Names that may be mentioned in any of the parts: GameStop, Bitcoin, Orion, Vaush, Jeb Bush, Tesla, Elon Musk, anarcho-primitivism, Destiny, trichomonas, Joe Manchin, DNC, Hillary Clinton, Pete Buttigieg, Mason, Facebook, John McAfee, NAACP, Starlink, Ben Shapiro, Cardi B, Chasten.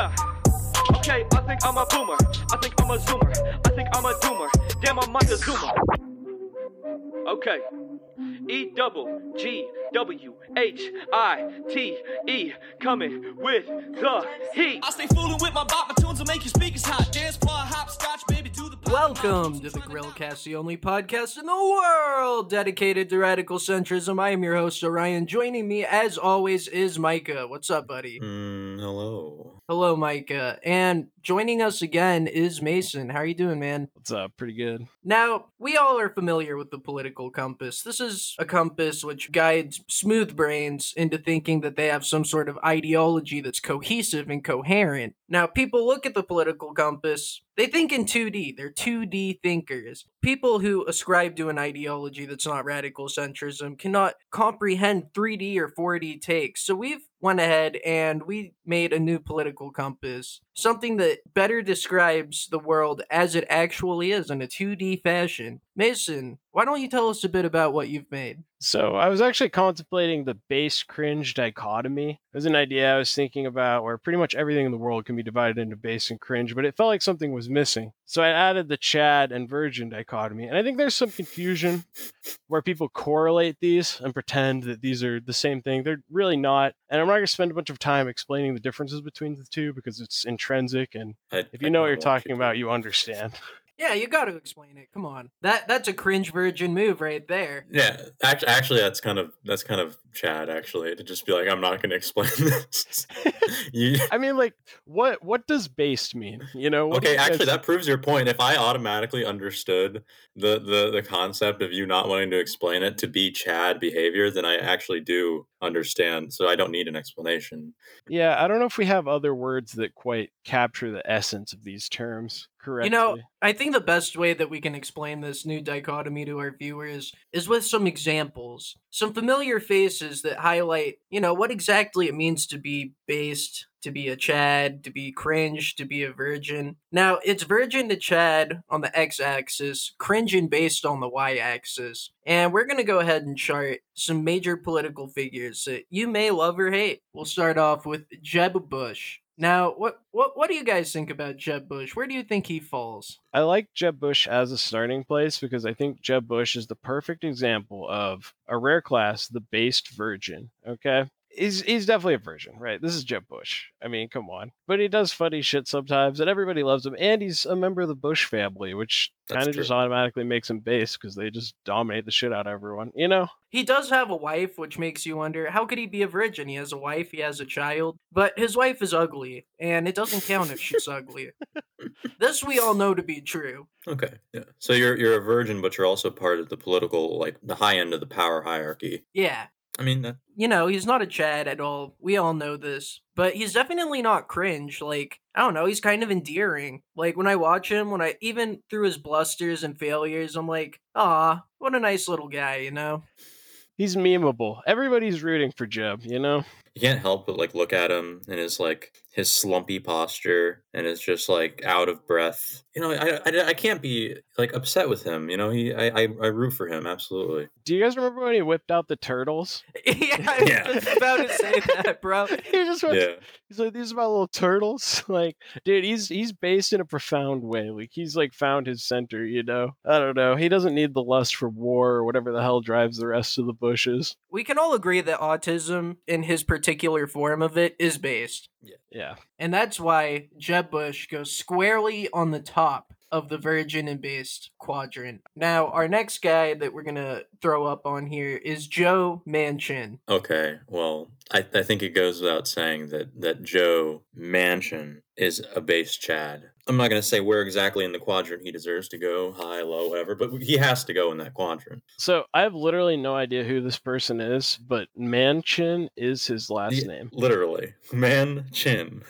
Yeah. Okay, I think I'm a boomer. I think I'm a zoomer. I think I'm a doomer. Damn, I'm like a zoomer. Okay. EWGWHITE, coming with the heat. I stay fooling with my bop, my tunes will make your speakers hot. Dance, bar, hop, scotch, baby, do the pop. Welcome to the Grillcast, the only podcast in the world dedicated to radical centrism. I am your host, Orion. Joining me, as always, is Micah. What's up, buddy? Hello. Hello, Micah. And joining us again is Mason. How are you doing, man? What's up? Pretty good. Now, we all are familiar with the political compass. This is a compass which guides smooth brains into thinking that they have some sort of ideology that's cohesive and coherent. Now, people look at the political compass, they think in 2D. They're 2D thinkers. People who ascribe to an ideology that's not radical centrism cannot comprehend 3D or 4D takes. So we've went ahead and we made a new political compass, something that better describes the world as it actually is in a 2D fashion. Mason, why don't you tell us a bit about what you've made? So I was actually contemplating the base cringe dichotomy. It was an idea I was thinking about where pretty much everything in the world can be divided into base and cringe, but it felt like something was missing. So I added the Chad and Virgin dichotomy. And I think there's some confusion where people correlate these and pretend that these are the same thing. They're really not. And I'm not going to spend a bunch of time explaining the differences between the two because it's intrinsic. And if you know what you're talking about, you understand. Yeah, you got to explain it. Come on, that's a cringe virgin move right there. Yeah, actually, that's kind of Chad. Actually, to just be like, I'm not going to explain this. I mean, like, what does based mean? You know? Okay, actually, that proves your point. If I automatically understood the concept of you not wanting to explain it to be Chad behavior, then I actually do understand. So I don't need an explanation. Yeah, I don't know if we have other words that quite capture the essence of these terms correctly. You know, I think the best way that we can explain this new dichotomy to our viewers is with some examples, some familiar faces that highlight, you know, what exactly it means to be based, to be a Chad, to be cringe, to be a virgin. Now, it's virgin to Chad on the x-axis, cringe and based on the y-axis. And we're going to go ahead and chart some major political figures that you may love or hate. We'll start off with Jeb Bush. Now, what do you guys think about Jeb Bush? Where do you think he falls? I like Jeb Bush as a starting place because I think Jeb Bush is the perfect example of a rare class, the based virgin, okay? He's definitely a virgin, right? This is Jeb Bush. I mean, come on. But he does funny shit sometimes, and everybody loves him, and he's a member of the Bush family, which kind of just automatically makes him base because they just dominate the shit out of everyone, you know? He does have a wife, which makes you wonder, how could he be a virgin? He has a wife, he has a child, but his wife is ugly, and it doesn't count if she's ugly. This we all know to be true. Okay, yeah. So you're a virgin, but you're also part of the political, like, the high end of the power hierarchy. Yeah. I mean, you know, he's not a Chad at all. We all know this. But he's definitely not cringe. Like, I don't know, he's kind of endearing. Like, when I watch him, even through his blusters and failures, I'm like, aw, what a nice little guy, you know? He's memeable. Everybody's rooting for Jeb, you know? You can't help but, like, look at him and his slumpy posture and it's just, like, out of breath. You know, I can't be, like, upset with him. You know, I root for him, absolutely. Do you guys remember when he whipped out the turtles? Yeah, I was just about to say that, bro. He's like, these are my little turtles. Like, dude, he's based in a profound way. Like, he's, like, found his center, you know? I don't know. He doesn't need the lust for war or whatever the hell drives the rest of the Bushes. We can all agree that autism in his particular form of it is based. Yeah. And that's why Jeb Bush goes squarely on the top of the virgin and based quadrant. Now, our next guy that we're going to throw up on here is Joe Manchin. Okay, well, I think it goes without saying that Joe Manchin is a based Chad. I'm not going to say where exactly in the quadrant he deserves to go, high, low, whatever, but he has to go in that quadrant. So I have literally no idea who this person is, but Manchin is his last name. Literally. Manchin.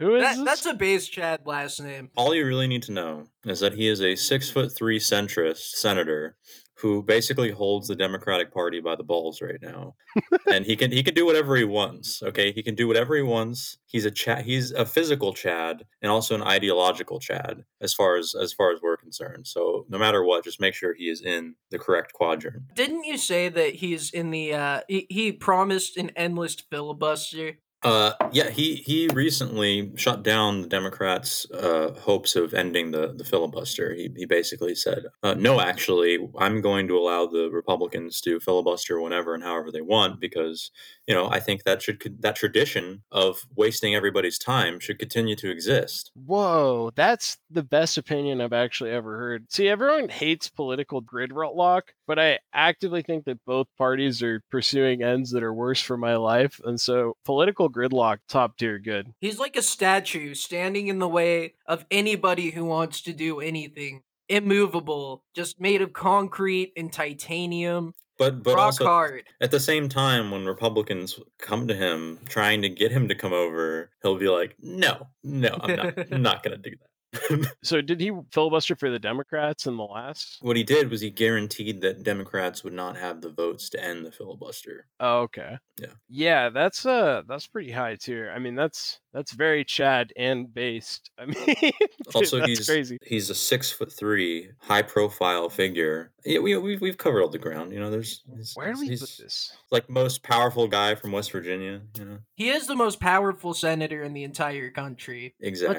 Who is this? That's a base Chad last name. All you really need to know is that he is a 6'3" centrist senator who basically holds the Democratic Party by the balls right now. And he can do whatever he wants, okay? He can do whatever he wants. He's a physical Chad and also an ideological Chad as far as we're concerned. So no matter what, just make sure he is in the correct quadrant. Didn't you say that he's in the he promised an endless filibuster? Yeah, he recently shut down the Democrats' hopes of ending the filibuster. He basically said, no, actually, I'm going to allow the Republicans to filibuster whenever and however they want, because, you know, I think that that tradition of wasting everybody's time should continue to exist. Whoa, that's the best opinion I've actually ever heard. See, everyone hates political gridlock, but I actively think that both parties are pursuing ends that are worse for my life. And so political gridlock, top tier good. He's like a statue standing in the way of anybody who wants to do anything. Immovable, just made of concrete and titanium. But rock also, hard. At the same time, when Republicans come to him, trying to get him to come over, he'll be like, no, I'm not going to do that. So did he filibuster for the Democrats in the last? What he did was he guaranteed that Democrats would not have the votes to end the filibuster. Oh, okay. Yeah. Yeah, that's pretty high tier. I mean, that's very Chad and based. I mean, dude, also that's crazy. He's a 6'3" high profile figure. Yeah, we've covered all the ground. You know, where do we put this? Like most powerful guy from West Virginia. You know, he is the most powerful senator in the entire country. Exactly.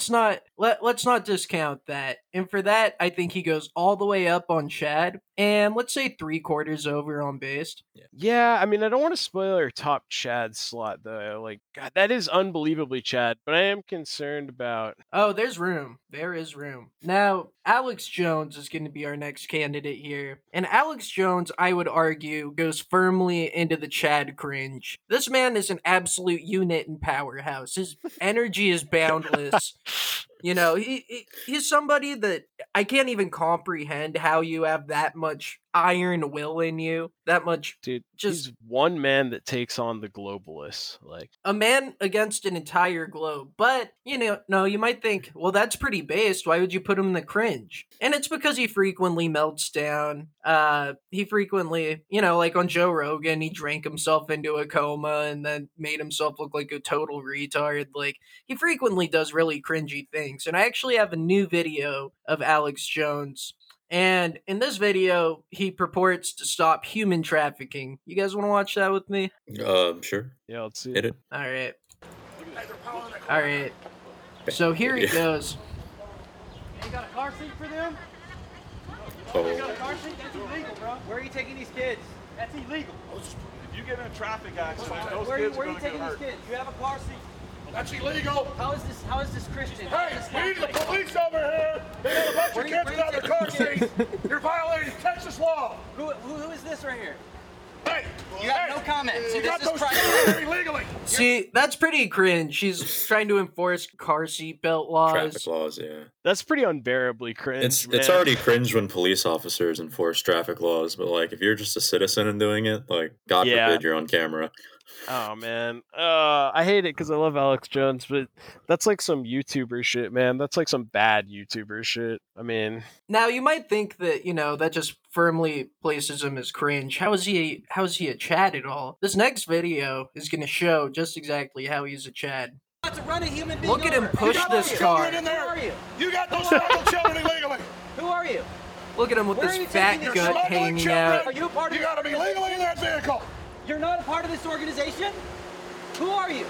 Let's not discount that. And for that, I think he goes all the way up on Chad, and let's say 3/4 over on based. Yeah, I mean, I don't want to spoil our top Chad slot though. Like, God, that is unbelievably Chad. But I am concerned about... Oh, there's room. There is room. Now, Alex Jones is going to be our next candidate here. And Alex Jones, I would argue, goes firmly into the Chad cringe. This man is an absolute unit and powerhouse. His energy is boundless. You know, he's somebody that I can't even comprehend how you have that much iron will in you, that much. Dude, just he's one man that takes on the globalists, like a man against an entire globe. But, you know, no, you might think, well, that's pretty based. Why would you put him in the cringe? And it's because he frequently melts down. He frequently, you know, like on Joe Rogan, he drank himself into a coma and then made himself look like a total retard. Like, he frequently does really cringy things. And I actually have a new video of Alex Jones. And in this video, he purports to stop human trafficking. You guys want to watch that with me? Sure. Yeah, let's see. Hit it. All right. All right. So here he goes. You got a car seat for them? Oh. You got a car seat? That's illegal, bro. Where are you taking these kids? That's illegal. If you get in a traffic accident, those kids are going to get hurt. Where are you taking these kids? You have a car seat. That's illegal. How is this Christian? Hey, we need the police over here. They have a bunch of kids without their car seats. You're violating Texas law. Who is this right here? Hey, you got no comment. See, this is private. Illegally. See, that's pretty cringe. She's trying to enforce car seat belt laws. Traffic laws, yeah. That's pretty unbearably cringe. It's already cringe when police officers enforce traffic laws, but like if you're just a citizen and doing it, like God forbid you're on camera. Oh, man. I hate it because I love Alex Jones, but that's like some YouTuber shit, man. That's like some bad YouTuber shit. I mean... Now, you might think that, you know, that just firmly places him as cringe. How is he a Chad at all? This next video is going to show just exactly how he's a Chad. To run a human being. Look at him push this car. Who are you? You got those little children illegally. Who are you? Look at him with this fat gut hanging out. Are you a part of... You got to be legally in that vehicle. You're not a part of this organization? Who are you?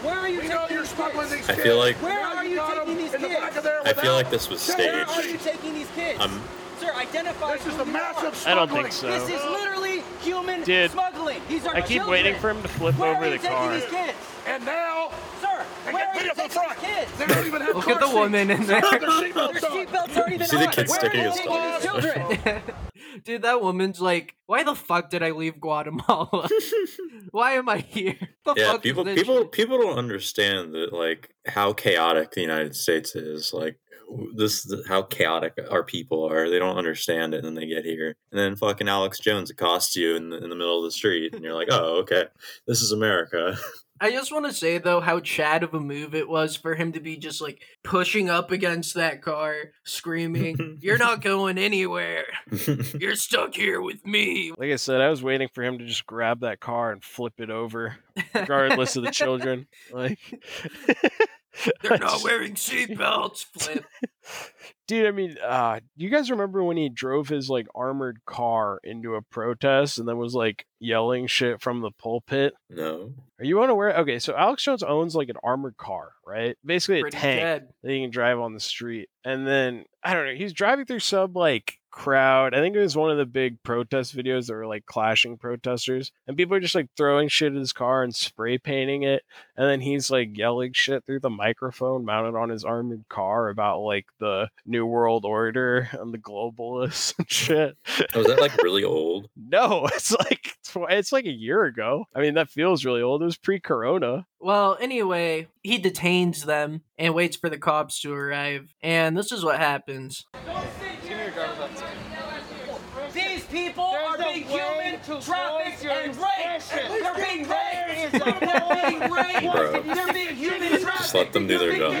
Where are you taking these kids? I feel like this was staged. Where are you taking these kids? Sir, identify. This is a massive smuggling. I don't think so. This is literally human smuggling. These are children. I keep waiting for him to flip over the car. These kids? And now, sir, where are you taking these kids? They don't even have Look at the woman in there. Their seatbelts aren't even on. See the kid sticking his children. Dude, that woman's like, why the fuck did I leave Guatemala? Why am I here? People don't understand that, like, how chaotic the United States is. Like, how chaotic our people are. They don't understand it, and then they get here, and then fucking Alex Jones accosts you in the middle of the street, and you're like, oh, okay, this is America. I just want to say, though, how Chad of a move it was for him to be just, like, pushing up against that car, screaming, you're not going anywhere. You're stuck here with me. Like I said, I was waiting for him to just grab that car and flip it over, regardless of the children. Like... They're not wearing seatbelts, Flip. Dude, I mean, you guys remember when he drove his like armored car into a protest and then was like yelling shit from the pulpit? No. Are you unaware? Okay, so Alex Jones owns like an armored car, right? Basically a tank that you can drive on the street. And then, I don't know, he's driving through some like crowd. I think it was one of the big protest videos that were like clashing protesters. And people are just like throwing shit at his car and spray painting it. And then he's like yelling shit through the microphone mounted on his armored car about like the New World Order and the globalists and shit. Oh, is that like really old? No, it's like a year ago. I mean, that feels really old. It was pre-corona. Well, anyway, he detains them and waits for the cops to arrive. And this is what happens. These people are being human trafficked and raped. They're being raped. They're being human trafficked. Just let them do their job.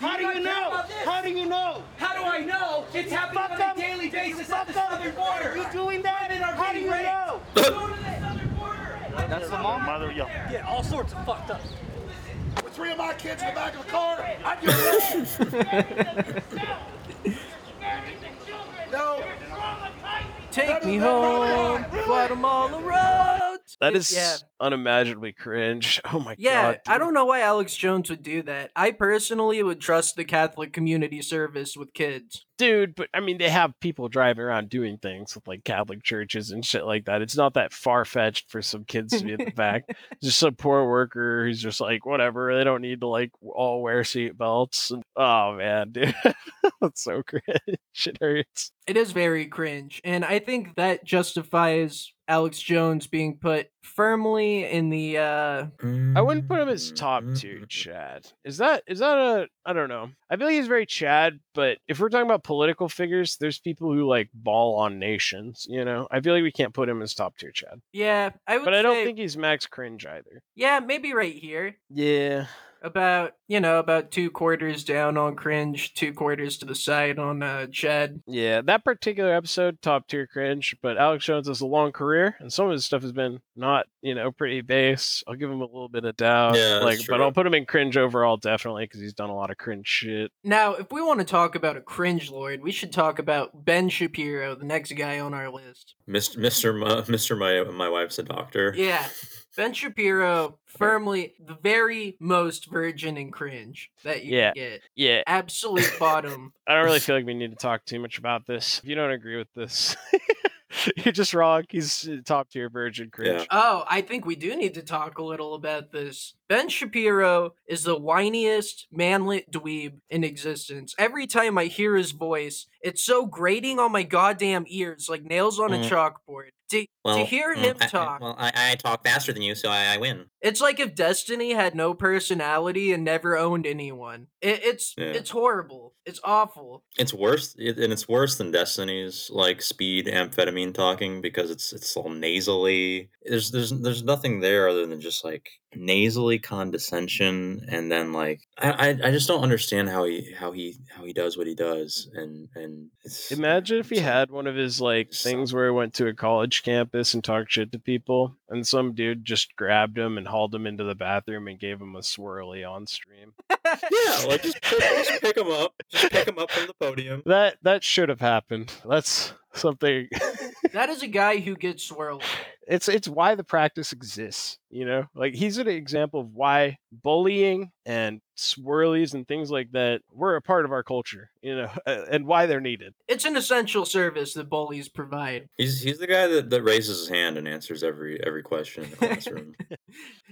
How do you know? How do you know? How do I know? It's happening on a daily basis at the southern border. You're doing that? How do you know? Go to the southern border. That's the mom, mother, y'all. Yeah, all sorts of fucked up. With three of my kids in the back of the car, I'd do it. No. Take me home, Guatemala roads. That is unimaginably cringe. Oh my God. Dude. I don't know why Alex Jones would do that. I personally would trust the Catholic community service with kids. Dude, but I mean, they have people driving around doing things with like Catholic churches and shit like that. It's not that far-fetched for some kids to be at the back. Just some poor worker who's just like, whatever, they don't need to like all wear seatbelts. Oh man, dude. That's so cringe. It hurts. It is very cringe. And I think that justifies Alex Jones being put firmly in the I wouldn't put him as top tier Chad. Is that I don't know. I feel like he's very Chad, but if we're talking about political figures, there's people who like ball on nations, you know? I feel like we can't put him as top tier Chad. Yeah, I don't think he's max cringe either. Yeah, maybe right here. Yeah. About 2 quarters down on cringe, 2 quarters to the side on Chad. Yeah, that particular episode, top tier cringe, but Alex Jones has a long career, and some of his stuff has been not, pretty base. I'll give him a little bit of doubt, but I'll put him in cringe overall, definitely, because he's done a lot of cringe shit. Now, if we want to talk about a cringe lord, we should talk about Ben Shapiro, the next guy on our list. My wife's a doctor. Yeah. Ben Shapiro, firmly the very most virgin and cringe that you can get. Yeah. Absolute bottom. I don't really feel like we need to talk too much about this. If you don't agree with this, you're just wrong. He's top tier virgin cringe. Yeah. Oh, I think we do need to talk a little about this. Ben Shapiro is the whiniest manlet dweeb in existence. Every time I hear his voice, it's so grating on my goddamn ears, like nails on a chalkboard. To hear him talk. I talk faster than you, so I win. It's like if Destiny had no personality and never owned anyone. It's horrible. It's awful. It's worse than Destiny's like speed amphetamine talking because it's all nasally. There's nothing there other than just like nasally condescension, and then like I just don't understand how he does what he does, and imagine if he had one of his like things where he went to a college campus and talked shit to people, and some dude just grabbed him and hauled him into the bathroom and gave him a swirly on stream. Yeah, like just pick him up, from the podium. That should have happened. That's something. That is a guy who gets swirled. It's why the practice exists, like he's an example of why bullying and swirlies and things like that were a part of our culture, and why they're needed. It's an essential service that bullies provide. He's the guy that raises his hand and answers every question in the classroom.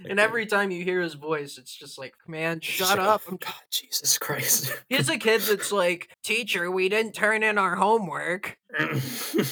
And every time you hear his voice, it's just like, man, shut up. Oh, God, Jesus Christ. He's a kid that's like, teacher, we didn't turn in our homework.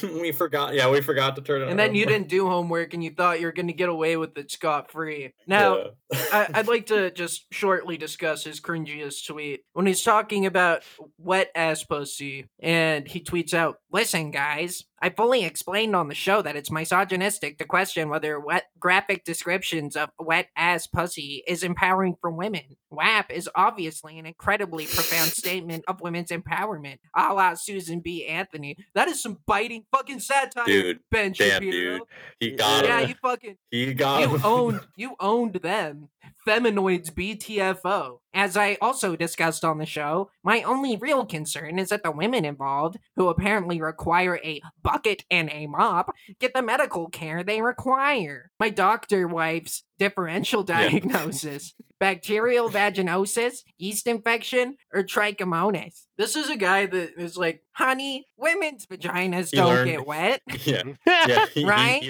We forgot to turn it on. And then you didn't do homework and you thought you were going to get away with it scot-free. Now, yeah. I'd like to just shortly discuss his cringiest tweet. When he's talking about wet ass pussy, and he tweets out, listen guys, I fully explained on the show that it's misogynistic to question whether wet graphic descriptions of wet ass pussy is empowering for women. WAP is obviously an incredibly profound statement of women's empowerment, a la Susan B. Anthony. That is some biting fucking satire, dude. Ben Shapiro. Dude. He got him. Yeah, you fucking. He got him. You owned them. Feminoids BTFO. As I also discussed on the show, my only real concern is that the women involved, who apparently require a bucket and a mop, get the medical care they require. My doctor wife's differential diagnosis. Yeah. Bacterial vaginosis, yeast infection, or trichomonas. This is a guy that is like, honey, women's vaginas don't get wet. Yeah, yeah. Right?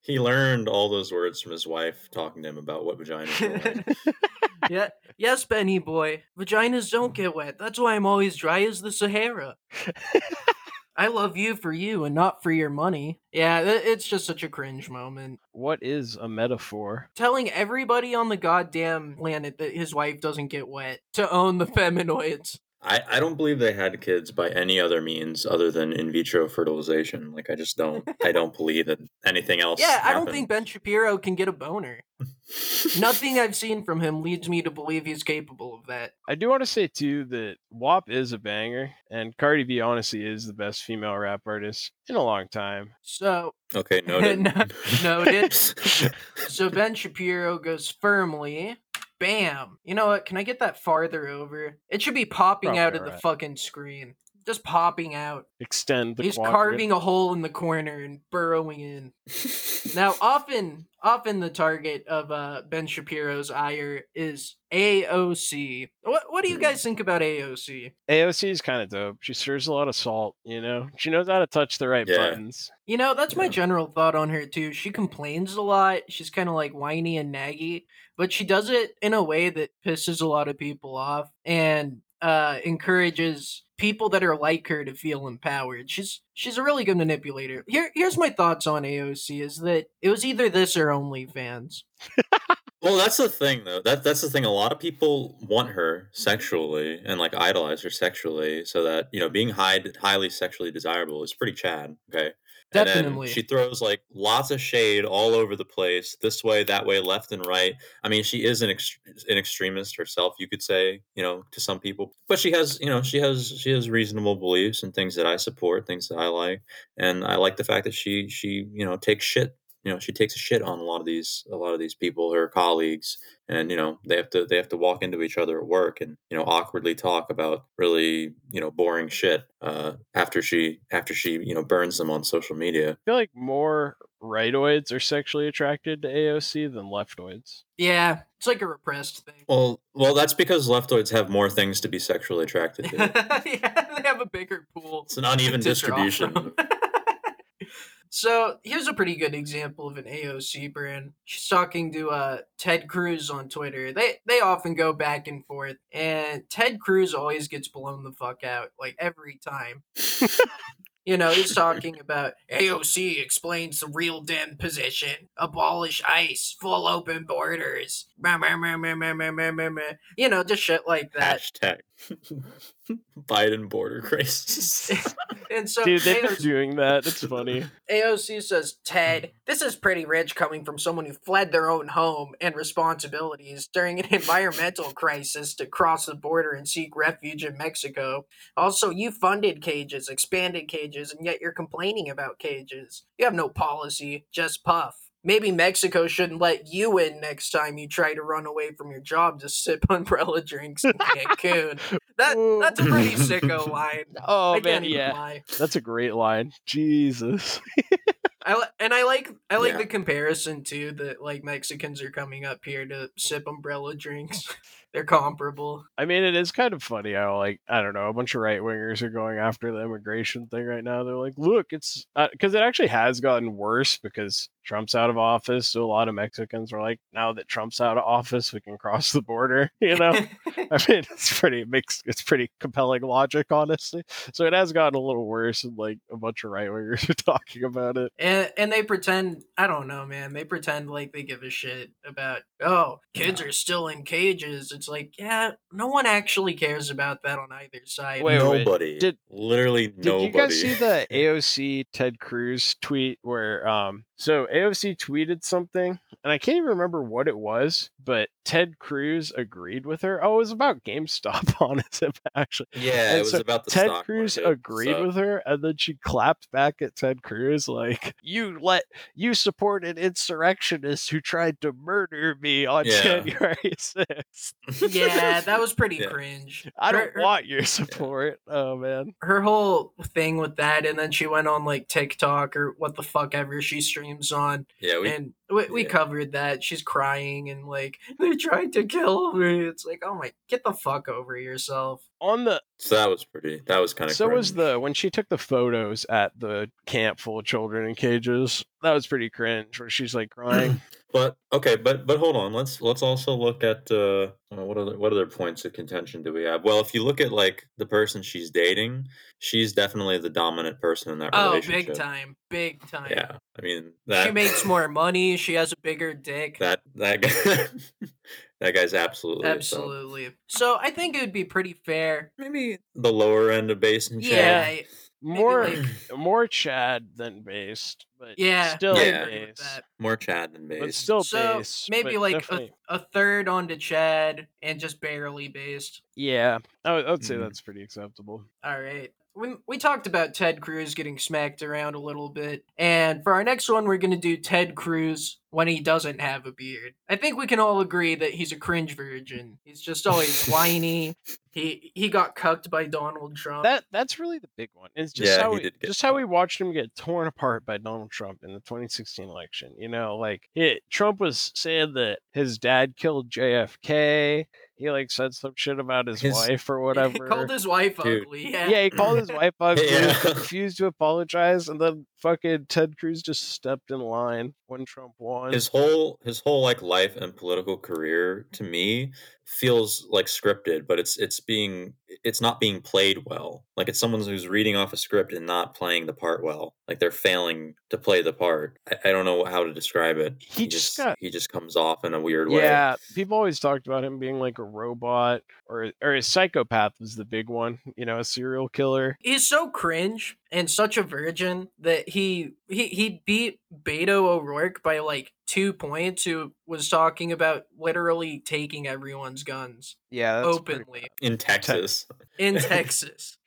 He learned all those words from his wife talking to him about what vaginas are like. Yeah. Yes, Benny boy. Vaginas don't get wet. That's why I'm always dry as the Sahara. I love you for you and not for your money. Yeah, it's just such a cringe moment. What is a metaphor? Telling everybody on the goddamn planet that his wife doesn't get wet to own the feminoids. I don't believe they had kids by any other means other than in vitro fertilization. Like, I just don't. I don't believe that anything else. Yeah, happened. I don't think Ben Shapiro can get a boner. Nothing I've seen from him leads me to believe he's capable of that. I do want to say, too, that WAP is a banger, and Cardi B honestly is the best female rap artist in a long time. So... Okay, noted. Noted. So Ben Shapiro goes firmly... Bam! You know what? Can I get that farther over? It should be popping probably out of the fucking screen. Just popping out. Extend the He's quadrant. Carving a hole in the corner and burrowing in. Now, often the target of Ben Shapiro's ire is AOC. What do you guys think about AOC? AOC is kind of dope. She stirs a lot of salt, you know? She knows how to touch the right buttons. You know, that's my general thought on her, too. She complains a lot. She's kind of like whiny and naggy. But she does it in a way that pisses a lot of people off and encourages... people that are like her to feel empowered. She's a really good manipulator. Here's my thoughts on AOC is that it was either this or OnlyFans. Well, that's the thing, though. That's the thing. A lot of people want her sexually and like idolize her sexually, so that, you know, being highly sexually desirable is pretty Chad. Okay. Definitely. And then she throws like lots of shade all over the place, this way, that way, left and right. I mean, she is an extremist herself, you could say, you know, to some people. But she has, you know, she has reasonable beliefs and things that I support, things that I like, and I like the fact that she you know takes shit. You know, she takes a shit on a lot of these people, her colleagues, and you know they have to walk into each other at work and, you know, awkwardly talk about really, you know, boring shit after she you know burns them on social media. I feel like more rightoids are sexually attracted to AOC than leftoids. Yeah, it's like a repressed thing. Well, that's because leftoids have more things to be sexually attracted to. Yeah, they have a bigger pool. It's an uneven distribution. So here's a pretty good example of an AOC brand. She's talking to Ted Cruz on Twitter. They often go back and forth, and Ted Cruz always gets blown the fuck out, like every time. You know, he's talking about AOC explains the real damn position. Abolish ICE, full open borders. You know, just shit like that. Hashtag Biden border crisis. And so dude, they're doing that. It's funny. AOC says, Ted, this is pretty rich coming from someone who fled their own home and responsibilities during an environmental crisis to cross the border and seek refuge in Mexico. Also, you funded cages, expanded cages, and yet you're complaining about cages. You have no policy, just puff. Maybe Mexico shouldn't let you in next time you try to run away from your job to sip umbrella drinks in Cancun. That's a pretty sicko line. Oh, man, yeah. Lie. That's a great line. Jesus. I like the comparison, too, that, like, Mexicans are coming up here to sip umbrella drinks. They're comparable. I mean, it is kind of funny how, like, I don't know, a bunch of right-wingers are going after the immigration thing right now. They're like, look, it's... Because it actually has gotten worse because Trump's out of office, so a lot of Mexicans were like, now that Trump's out of office, we can cross the border, you know? I mean, it's pretty compelling logic, honestly. So it has gotten a little worse, and, like, a bunch of right-wingers are talking about it. And they pretend... I don't know, man. They pretend like they give a shit about, oh, kids are still in cages. It's it's like, yeah, no one actually cares about that on either side. Wait, nobody. Literally nobody. Did you guys see the AOC Ted Cruz tweet where, so AOC tweeted something, and I can't even remember what it was, but Ted Cruz agreed with her. Oh, it was about GameStop, honestly, actually. Yeah, and it was so about the Ted stock Cruz market, agreed so. With her, and then she clapped back at Ted Cruz like, you supported insurrectionists who tried to murder me on January 6th. Yeah, that was pretty cringe. I don't want your support. Yeah. Oh, man. Her whole thing with that, and then she went on like TikTok or what the fuck ever she streams on. Yeah, we covered that. She's crying and like, they tried to kill me. It's like, oh my, get the fuck over yourself. So that was kind of so cringe. Was the when she took the photos at the camp full of children in cages, that was pretty cringe where she's like crying. But hold on, let's also look at what other points of contention do we have. Well, if you look at like the person she's dating, she's definitely the dominant person in that relationship. Big time Yeah, I mean that... she makes more money, she has a bigger dick, that guy. That guy's absolutely. So I think it would be pretty fair. Maybe the lower end of base and Chad. Yeah, more Chad than based, but still base. More Chad than based, but still so base. Maybe like definitely... a third onto Chad and just barely based. Yeah, I would say that's pretty acceptable. All right. We talked about Ted Cruz getting smacked around a little bit, and for our next one, we're going to do Ted Cruz when he doesn't have a beard. I think we can all agree that he's a cringe virgin. He's just always whiny. He got cucked by Donald Trump. That's really the big one. It's just how we watched him get torn apart by Donald Trump in the 2016 election. You know, like Trump was saying that his dad killed JFK. He like said some shit about his wife or whatever. He called his wife ugly. Yeah, he called his wife ugly. Yeah. Refused to apologize, and then fucking Ted Cruz just stepped in line when Trump won. His whole like life and political career to me feels like scripted, but it's not being played well. Like it's someone who's reading off a script and not playing the part well. Like they're failing to play the part. I don't know how to describe it. He just comes off in a weird way. Yeah, people always talked about him being like a robot or a psychopath was the big one. You know, a serial killer. He's so cringe and such a virgin that he beat Beto O'Rourke by like 2 points, who was talking about literally taking everyone's guns. Yeah, that's openly in Texas.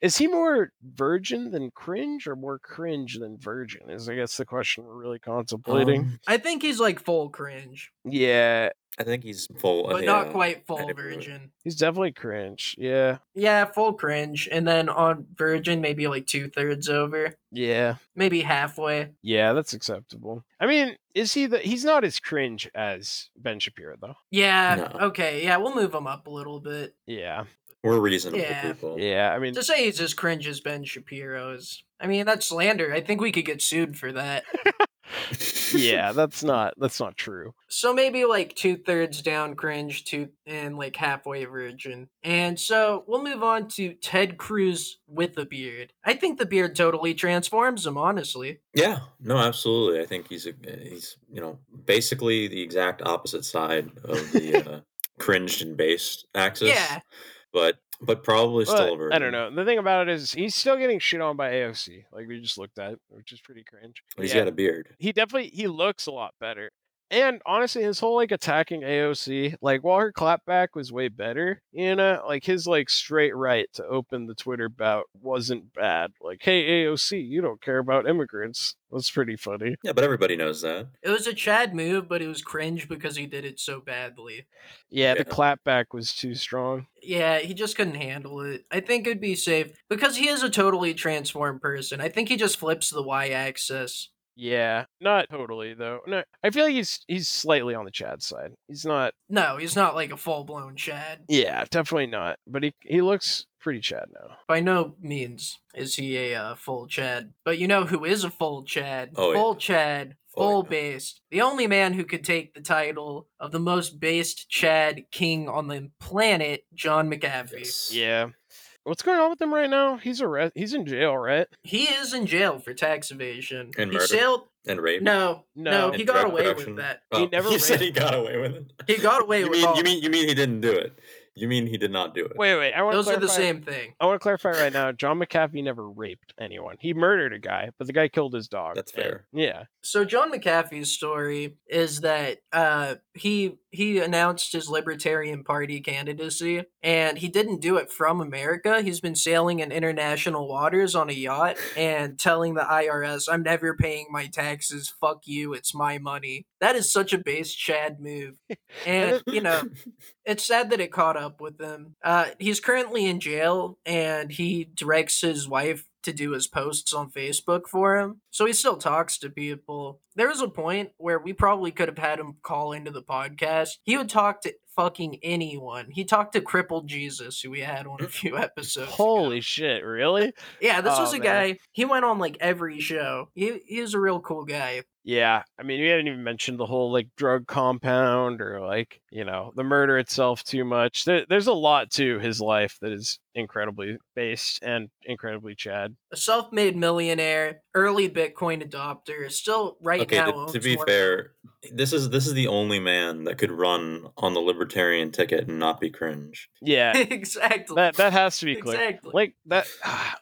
Is he more virgin than cringe or more cringe than virgin? Is I guess the question we're really contemplating. I think he's like full cringe. Yeah, I think he's full, but not quite full virgin. He's definitely cringe. Yeah, full cringe, and then on virgin, maybe like 2/3 over. Yeah, maybe halfway. Yeah, that's acceptable. I mean, is he the? He's not as cringe as Ben Shapiro, though. Yeah. No. Okay. Yeah, we'll move him up a little bit. Yeah. We're reasonable people. Yeah, I mean... to say he's as cringe as Ben Shapiro is... I mean, that's slander. I think we could get sued for that. Yeah, that's not true. So maybe like 2/3 down cringe and like halfway virgin. And so we'll move on to Ted Cruz with a beard. I think the beard totally transforms him, honestly. Yeah, no, absolutely. I think he's basically the exact opposite side of the cringed and based axis. Yeah. But probably still over. I don't know. The thing about it is he's still getting shit on by AOC, like we just looked at, which is pretty cringe. He's got a beard. He looks a lot better. And honestly, his whole like attacking AOC, like while her clapback was way better, you know, like his like straight right to open the Twitter bout wasn't bad. Like, hey AOC, you don't care about immigrants. That's pretty funny. Yeah, but everybody knows that. It was a Chad move, but it was cringe because he did it so badly. Yeah, the clapback was too strong. Yeah, he just couldn't handle it. I think it'd be safe because he is a totally transformed person. I think he just flips the y-axis. Yeah, not totally though. No, I feel like he's slightly on the Chad side. He's not. No, he's not like a full blown Chad. Yeah, definitely not. But he looks pretty Chad now. By no means is he a full Chad. But you know who is a full Chad? Full based. The only man who could take the title of the most based Chad king on the planet, John McAfee. Yes. Yeah. What's going on with him right now? He's in jail, right? He is in jail for tax evasion. And murder. And rape. No, he got away with that. He got away with it. He got away with all. You mean he didn't do it? You mean he did not do it? Wait. I want those clarify. Are the same thing. I want to clarify right now. John McAfee never raped anyone. He murdered a guy, but the guy killed his dog. That's fair. Yeah. So John McAfee's story is that he announced his Libertarian Party candidacy, and he didn't do it from America. He's been sailing in international waters on a yacht and telling the IRS, "I'm never paying my taxes. Fuck you. It's my money." That is such a base Chad move. And, you know, it's sad that it caught up with him. He's currently in jail, and he directs his wife to do his posts on Facebook for him. So he still talks to people. There was a point where we probably could have had him call into the podcast. He would talk to fucking anyone. He talked to Crippled Jesus, who we had on a few episodes Holy ago. Shit, really? Yeah, this was a man. Guy. He went on like every show. He was a real cool guy. Yeah, I mean, we haven't even mentioned the whole, like, drug compound or, like, you know, the murder itself too much. There's a lot to his life that is incredibly based and incredibly Chad. A self-made millionaire, early Bitcoin adopter, still right okay, now. Okay, to be fair, this is the only man that could run on the Libertarian ticket and not be cringe. Yeah. Exactly. That has to be clear. Exactly. Like, that,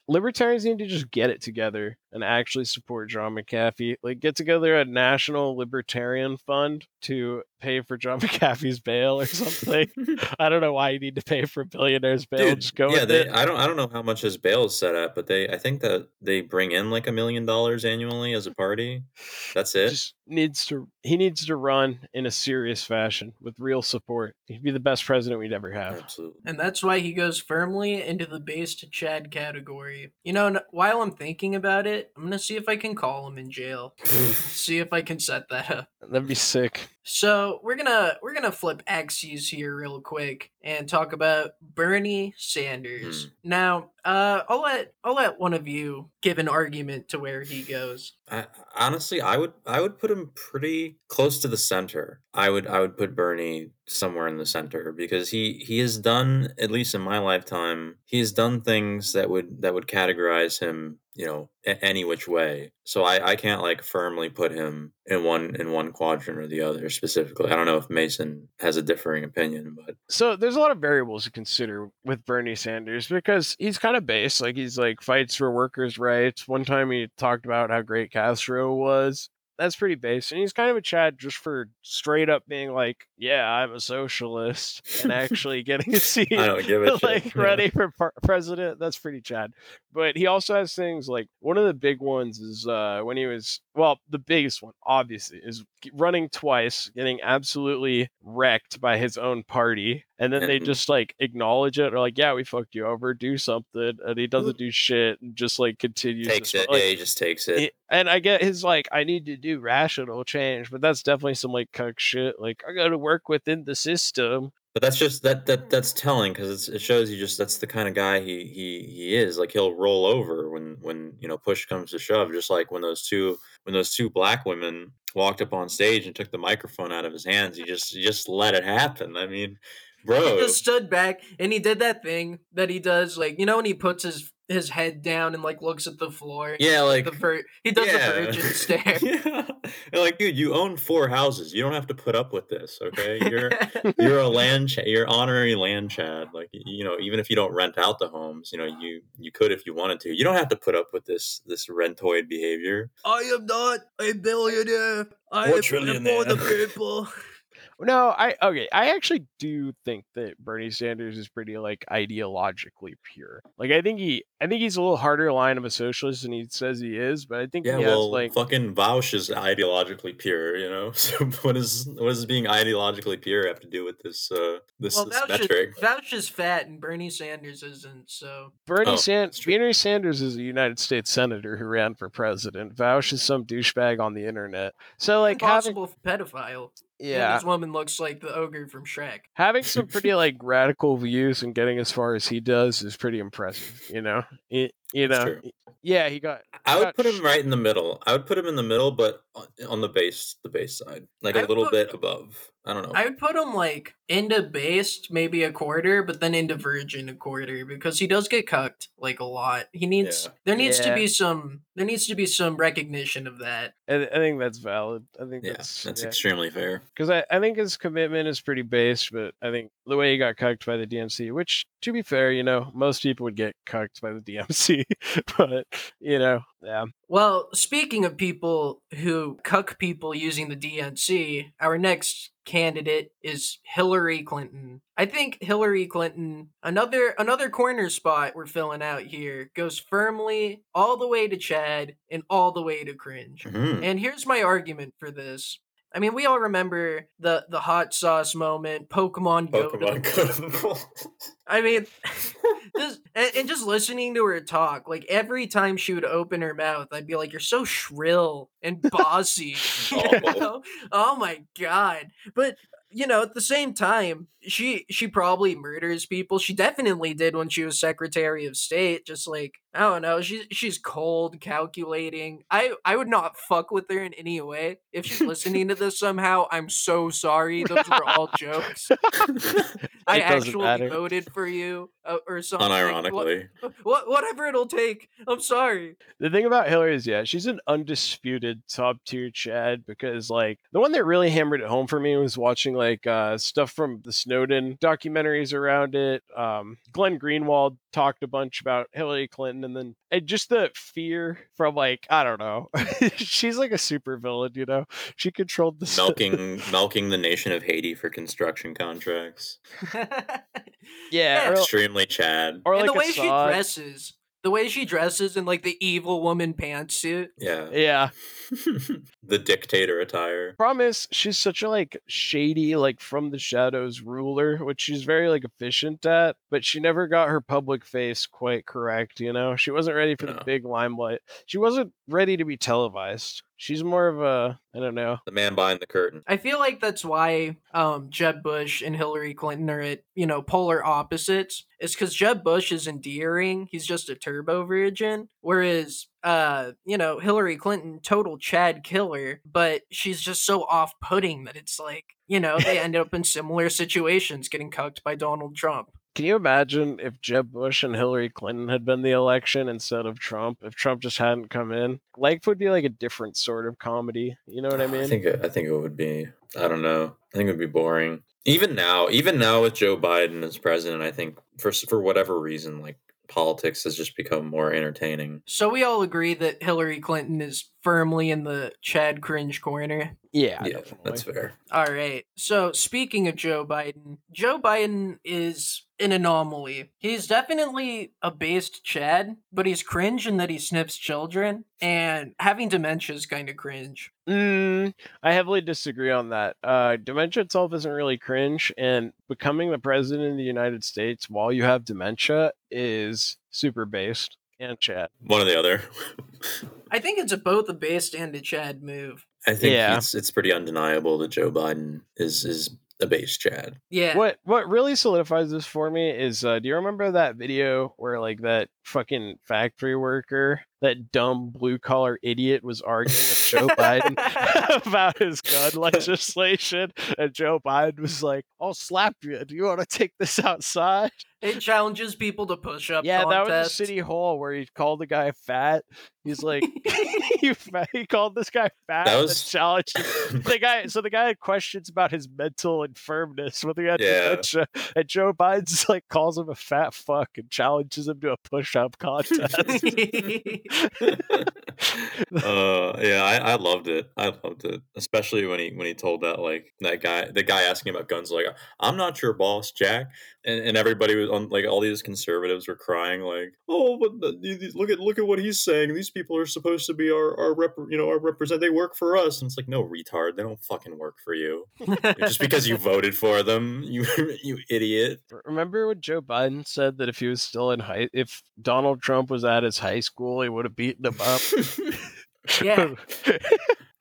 libertarians need to just get it together and actually support John McAfee. Like, get together a national libertarian fund to pay for John McAfee's bail or something. I don't know why you need to pay for billionaire's bail. Dude, just go with it. I don't know how much his bail is set at, but I think that they bring in like $1 million annually as a party. That's it. He needs to run in a serious fashion with real support. He'd be the best president we'd ever have. Absolutely. And that's why he goes firmly into the base to Chad category. You know, while I'm thinking about it, I'm gonna see if I can call him in jail. See if I can set that up. That'd be sick. So we're gonna flip axes here real quick and talk about Bernie Sanders. Now, I'll let one of you give an argument to where he goes. Honestly, I would put him pretty close to the center. I would put Bernie somewhere in the center because he has done, at least in my lifetime, he has done things that would categorize him, you know, any which way. So I can't like firmly put him in one quadrant or the other specifically. I don't know if Mason has a differing opinion, but so there's a lot of variables to consider with Bernie Sanders because he's kind of based. Like he's like fights for workers' rights. One time he talked about how great Castro was. That's pretty base. And he's kind of a Chad just for straight up being like, yeah, I'm a socialist and actually getting a seat. I don't give a like, shit. Ready for president. That's pretty Chad. But he also has things like one of the big ones is when he was, well, the biggest one, obviously, is running twice, getting absolutely wrecked by his own party. And then they just like acknowledge it or like, yeah, we fucked you over, do something. And he doesn't do shit and just like continues. Takes it. Like, yeah, he just takes it. And I get his like, I need to do rational change, but that's definitely some like cuck shit. Like I got to work within the system. But that's just that's telling because it shows you just that's the kind of guy he is. Like he'll roll over when you know push comes to shove. Just like when those two black women walked up on stage and took the microphone out of his hands, he just let it happen. I mean, bro, he just stood back and he did that thing that he does, like you know when he puts his head down and like looks at the floor. Yeah, like he does the virgin stare. Yeah, and like dude, you own 4 houses. You don't have to put up with this, okay? You're a land Chad. You're honorary land Chad. Like you know, even if you don't rent out the homes, you know you could if you wanted to. You don't have to put up with this rentoid behavior. I am not a billionaire. I am for the people. No, I actually do think that Bernie Sanders is pretty like ideologically pure. Like I think he's a little harder line of a socialist than he says he is, but I think he has like fucking Vaush is ideologically pure, you know. So what does being ideologically pure have to do with this metric? Vaush is fat and Bernie Sanders isn't. So Bernie Sanders is a United States senator who ran for president. Vaush is some douchebag on the internet. So like possible pedophile. Yeah, this woman looks like the ogre from Shrek. Having some pretty like radical views and getting as far as he does is pretty impressive. You know, You know, yeah, he got. I would put him right in the middle. I would put him in the middle, but on the base side, like a little bit above. I don't know. I would put him like into based, maybe a quarter, but then into virgin a quarter, because he does get cucked like a lot. He needs there needs to be some recognition of that. I think that's valid. I think that's extremely fair, because I think his commitment is pretty based, but I think the way he got cucked by the DNC, which to be fair, you know, most people would get cucked by the DNC. But, you know, yeah. Well, speaking of people who cuck people using the DNC, our next candidate is Hillary Clinton. I think Hillary Clinton, another corner spot we're filling out here, goes firmly all the way to Chad and all the way to cringe. Mm-hmm. And here's my argument for this. I mean, we all remember the hot sauce moment, Pokemon Go. I mean, this, and just listening to her talk, like every time she would open her mouth, I'd be like, "You're so shrill and bossy." You know? Oh my God! But you know, at the same time, she probably murders people. She definitely did when she was Secretary of State. Just like, I don't know, she's cold, calculating. I would not fuck with her in any way. If she's listening to this somehow, I'm so sorry. Those were all jokes. I actually voted for you or something. Unironically. Whatever it'll take. I'm sorry. The thing about Hillary is, yeah, she's an undisputed top tier Chad, because like the one that really hammered it home for me was watching like stuff from the Snowden documentaries around it. Glenn Greenwald talked a bunch about Hillary Clinton, and then just the fear from, like, I don't know. She's like a super villain, you know. She controlled the milking the nation of Haiti for construction contracts. Yeah, extremely Chad. Or like the way she dresses. The way she dresses in like the evil woman pantsuit. Yeah. Yeah. The dictator attire. Promise, she's such a like shady, like from the shadows ruler, which she's very like efficient at, but she never got her public face quite correct, you know? She wasn't ready for the big limelight. She wasn't ready to be televised. She's more of a, I don't know, the man behind the curtain. I feel like that's why Jeb Bush and Hillary Clinton are at, you know, polar opposites. It's because Jeb Bush is endearing. He's just a turbo virgin. Whereas, you know, Hillary Clinton, total Chad killer, but she's just so off-putting that it's like, you know, they end up in similar situations getting cucked by Donald Trump. Can you imagine if Jeb Bush and Hillary Clinton had been the election instead of Trump? If Trump just hadn't come in, life would be like a different sort of comedy. You know what I mean? I think it would be, I don't know. I think it would be boring. Even now with Joe Biden as president, I think for whatever reason, like politics has just become more entertaining. So we all agree that Hillary Clinton is firmly in the Chad cringe corner. Yeah, definitely. That's fair. All right. So speaking of Joe Biden is an anomaly. He's definitely a based Chad, but he's cringe in that he snips children, and having dementia is kind of cringe. I heavily disagree on that. Dementia itself isn't really cringe, and becoming the president of the United States while you have dementia is super based and Chad. One or the other. I think it's both a based and a Chad move. I think it's pretty undeniable that Joe Biden is a base Chad. Yeah. What really solidifies this for me is, do you remember that video where like that fucking factory worker, that dumb blue collar idiot, was arguing with Joe Biden about his gun legislation, and Joe Biden was like, "I'll slap you. Do you want to take this outside?" It challenges people to push up. Yeah, contest. That was the City Hall where he called the guy fat. He's like, he called this guy fat. That was challenge. The guy. So the guy had questions about his mental infirmness, whether he had dementia, and Joe Biden's like calls him a fat fuck and challenges him to a push-up contest. I loved it. Especially when he told that like that guy, the guy asking about guns, like, "I'm not your boss, Jack," and everybody was on like all these conservatives were crying like, "Oh, but look at what he's saying. These people are supposed to be our represent. They work for us." And it's like, no, retard, they don't fucking work for you. Just because you voted for them, you idiot. Remember when Joe Biden said that if he was still in high, if Donald Trump was at his high school, he would have beaten him up? Yeah.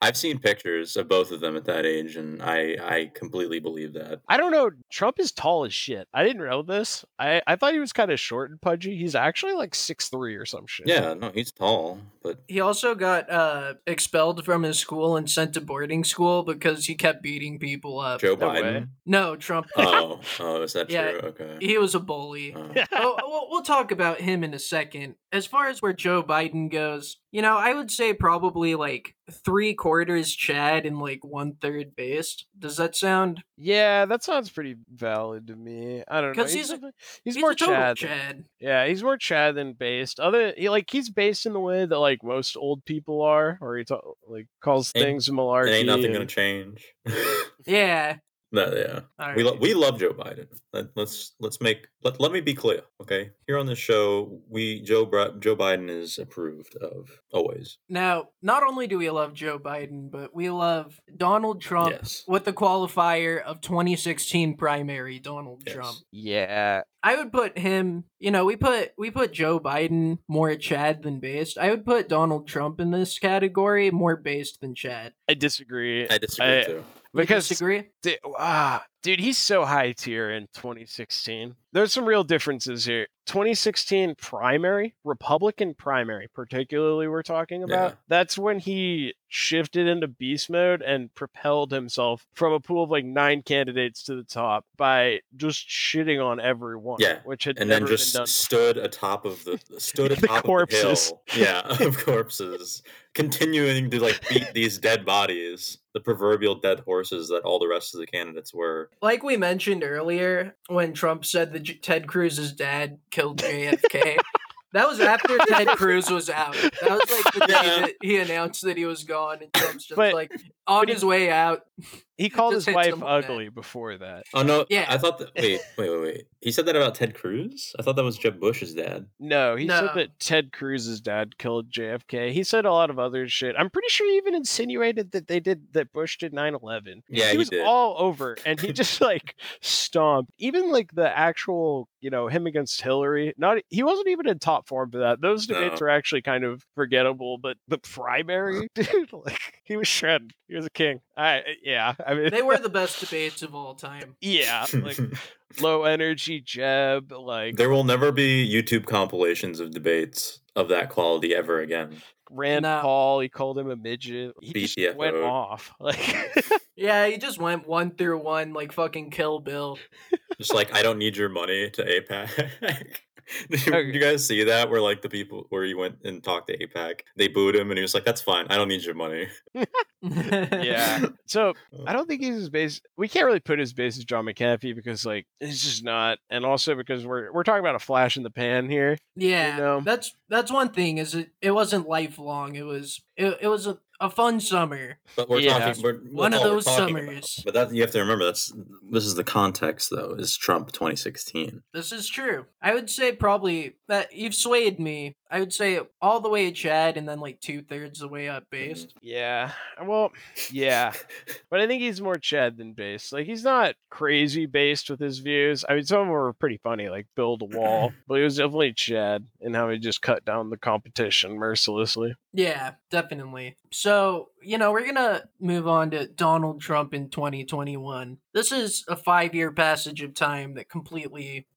I've seen pictures of both of them at that age, and I completely believe that. I don't know. Trump is tall as shit. I didn't know this. I thought he was kind of short and pudgy. He's actually like 6'3" or some shit. Yeah, no, he's tall. But he also got expelled from his school and sent to boarding school because he kept beating people up. Joe Biden? No, Trump. Oh, is that true? Okay. He was a bully. Oh, we'll talk about him in a second. As far as where Joe Biden goes, you know, I would say probably like 3/4 Chad and like 1/3 based. Does that sound? Yeah, that sounds pretty valid to me. I don't know. Because he's more Chad. Yeah, he's more Chad than based. He's based in the way that like most old people are, or he calls things malarkey. Ain't nothing gonna change. Yeah. No, yeah, right. We love Joe Biden. Let me be clear, okay? Here on this show, Joe Biden is approved of always. Now, not only do we love Joe Biden, but we love Donald Trump with the qualifier of 2016 primary Donald Trump. Yeah. I would put him, you know, we put Joe Biden more Chad than based. I would put Donald Trump in this category more based than Chad. I disagree too. Because dude, he's so high tier in 2016. There's some real differences here. 2016 primary, Republican primary, particularly we're talking about. Yeah. That's when he shifted into beast mode and propelled himself from a pool of like 9 candidates to the top by just shitting on everyone. Yeah, which had never been done. Stood atop of the corpses. Of the hill. Yeah, of corpses, continuing to like beat these dead bodies, the proverbial dead horses that all the rest of the candidates were. Like we mentioned earlier, when Trump said that Ted Cruz's dad killed JFK, that was after Ted Cruz was out. That was like the day that he announced that he was gone, and Trump's just his way out. He called his wife ugly before that. Oh no! Yeah, I thought that. Wait. He said that about Ted Cruz? I thought that was Jeb Bush's dad. No, he said that Ted Cruz's dad killed JFK. He said a lot of other shit. I'm pretty sure he even insinuated that Bush did 9/11. Yeah, he was did. All over, and he just like stomped. Even like the actual, you know, him against Hillary. He wasn't even in top form for that. Those debates were actually kind of forgettable. But the primary, dude, like he was shredded. He was a king. They were the best debates of all time. Yeah, like low energy Jeb. Like there will never be YouTube compilations of debates of that quality ever again. Rand Paul, he called him a midget. He just went off. Yeah, he just went 1-1, like fucking Kill Bill. Just like, I don't need your money to AIPAC. Did you guys see that? Where like the people where he went and talked to AIPAC, they booed him, and he was like, "That's fine. I don't need your money." Yeah. So I don't think he's as based. We can't really put his base as John McAfee because like it's just not, and also because we're talking about a flash in the pan here. Yeah, you know? That's one thing. Is it wasn't lifelong. It was a fun summer. But we're talking one of those summers. About. But that you have to remember this is the context though, is Trump 2016. This is true. I would say probably that you've swayed me. I would say all the way at Chad and then like 2/3 the way up based. Yeah. Well, yeah. But I think he's more Chad than based. Like he's not crazy based with his views. I mean, some of them were pretty funny, like build a wall. But he was definitely Chad in how he just cut down the competition mercilessly. Yeah, definitely. So, you know, we're going to move on to Donald Trump in 2021. This is a 5-year passage of time that completely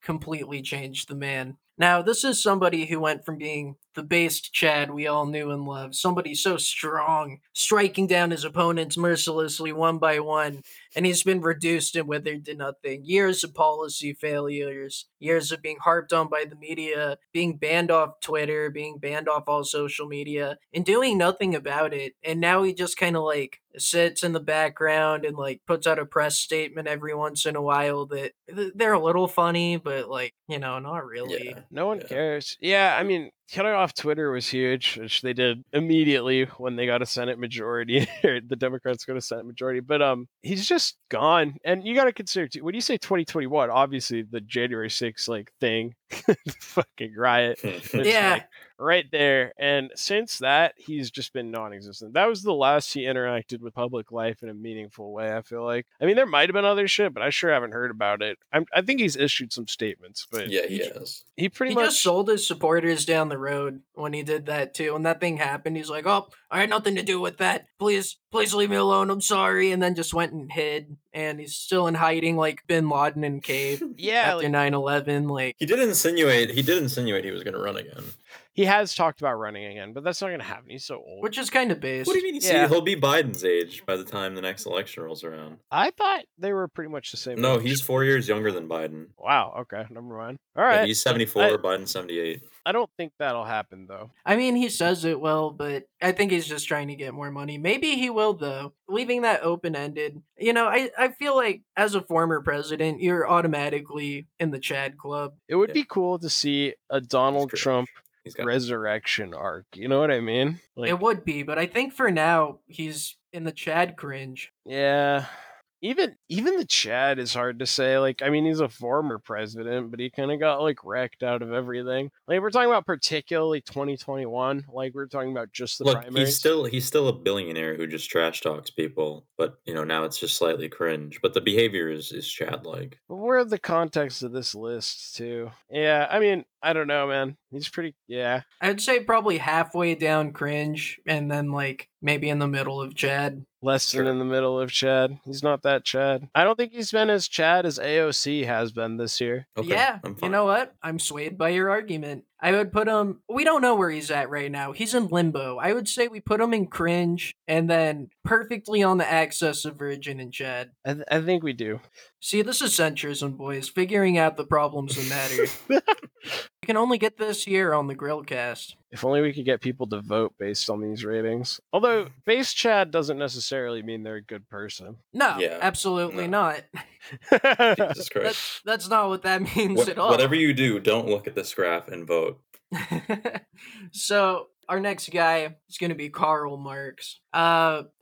changed the man. Now, this is somebody who went from being the based Chad we all knew and loved, somebody so strong, striking down his opponents mercilessly one by one, and he's been reduced and withered to nothing. Years of policy failures, years of being harped on by the media, being banned off Twitter, being banned off all social media, and doing nothing about it. And now he just kind of like sits in the background and like puts out a press statement every once in a while that they're a little funny, but like, you know, not really. Yeah. No one cares. Yeah, I mean, cutting off Twitter was huge, which they did immediately when they got a Senate majority, or the Democrats got a Senate majority. But he's just gone. And you got to consider, too, when you say 2021, obviously the January 6th like thing fucking riot. Yeah. Like right there. And since that, he's just been non-existent. That was the last he interacted with public life in a meaningful way, I feel like. I mean, there might have been other shit, but I sure haven't heard about it. I think he's issued some statements, but yeah, he has. He pretty much just sold his supporters down the road when he did that too. When that thing happened, he's like, oh, I had nothing to do with that. Please leave me alone. I'm sorry. And then just went and hid. And he's still in hiding like Bin Laden in cave. Yeah, after 9/11. Like he did insinuate he was going to run again. He has talked about running again, but that's not going to happen. He's so old. Which is kind of based. What do you mean? Yeah. See, he'll be Biden's age by the time the next election rolls around. I thought they were pretty much the same. No, age. He's 4 years younger than Biden. Wow. Okay. Never mind. All right. Yeah, he's 74. Biden's 78. I don't think that'll happen, though. I mean, he says it will, but I think he's just trying to get more money. Maybe he will, though. Leaving that open-ended. You know, I feel like as a former president, you're automatically in the Chad Club. It would be cool to see a Donald Trump resurrection arc. You know what I mean? Like, it would be, but I think for now he's in the Chad cringe. Yeah. Even the Chad is hard to say. Like, I mean, he's a former president, but he kind of got like wrecked out of everything. Like, we're talking about particularly 2021. Like, we're talking about just the primaries. He's still a billionaire who just trash talks people, but you know, now it's just slightly cringe. But the behavior is Chad-like. But where are the context of this list too? Yeah, I mean, I don't know, man. He's pretty, yeah. I'd say probably halfway down cringe, and then like maybe in the middle of Chad. Less than in the middle of Chad. He's not that Chad. I don't think he's been as Chad as AOC has been this year. Okay, yeah, you know what? I'm swayed by your argument. I would put him, we don't know where he's at right now. He's in limbo. I would say we put him in cringe and then perfectly on the axis of Virgin and Chad. I think we do. See, this is centrism, boys. Figuring out the problems that matter. You can only get this here on the Grillcast. If only we could get people to vote based on these ratings. Although, base Chad doesn't necessarily mean they're a good person. No, yeah, absolutely not. Jesus Christ. That's not what that means at all. Whatever you do, don't look at this graph and vote. So, our next guy is going to be Karl Marx.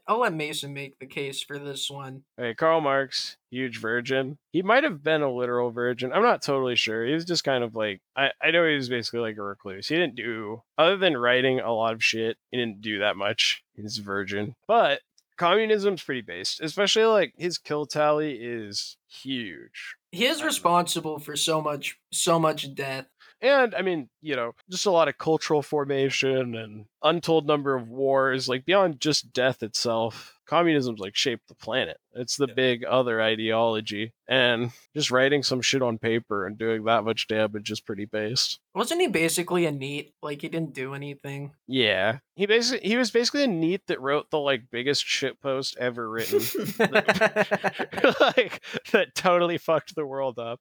I'll let Mason make the case for this one. Hey, Karl Marx, huge virgin. He might have been a literal virgin. I'm not totally sure. He was just kind of like, I know he was basically like a recluse. He didn't do, other than writing a lot of shit, he didn't do that much. He's a virgin. But communism's pretty based, especially like his kill tally is huge. He is responsible for so much death. And, I mean, you know, just a lot of cultural formation and untold number of wars, like beyond just death itself. Communism's like shaped the planet. It's the big other ideology. And just writing some shit on paper and doing that much damage is pretty based. Wasn't he basically a neat? Like, he didn't do anything? Yeah. He was basically a neat that wrote the like biggest shitpost ever written. Like, that totally fucked the world up.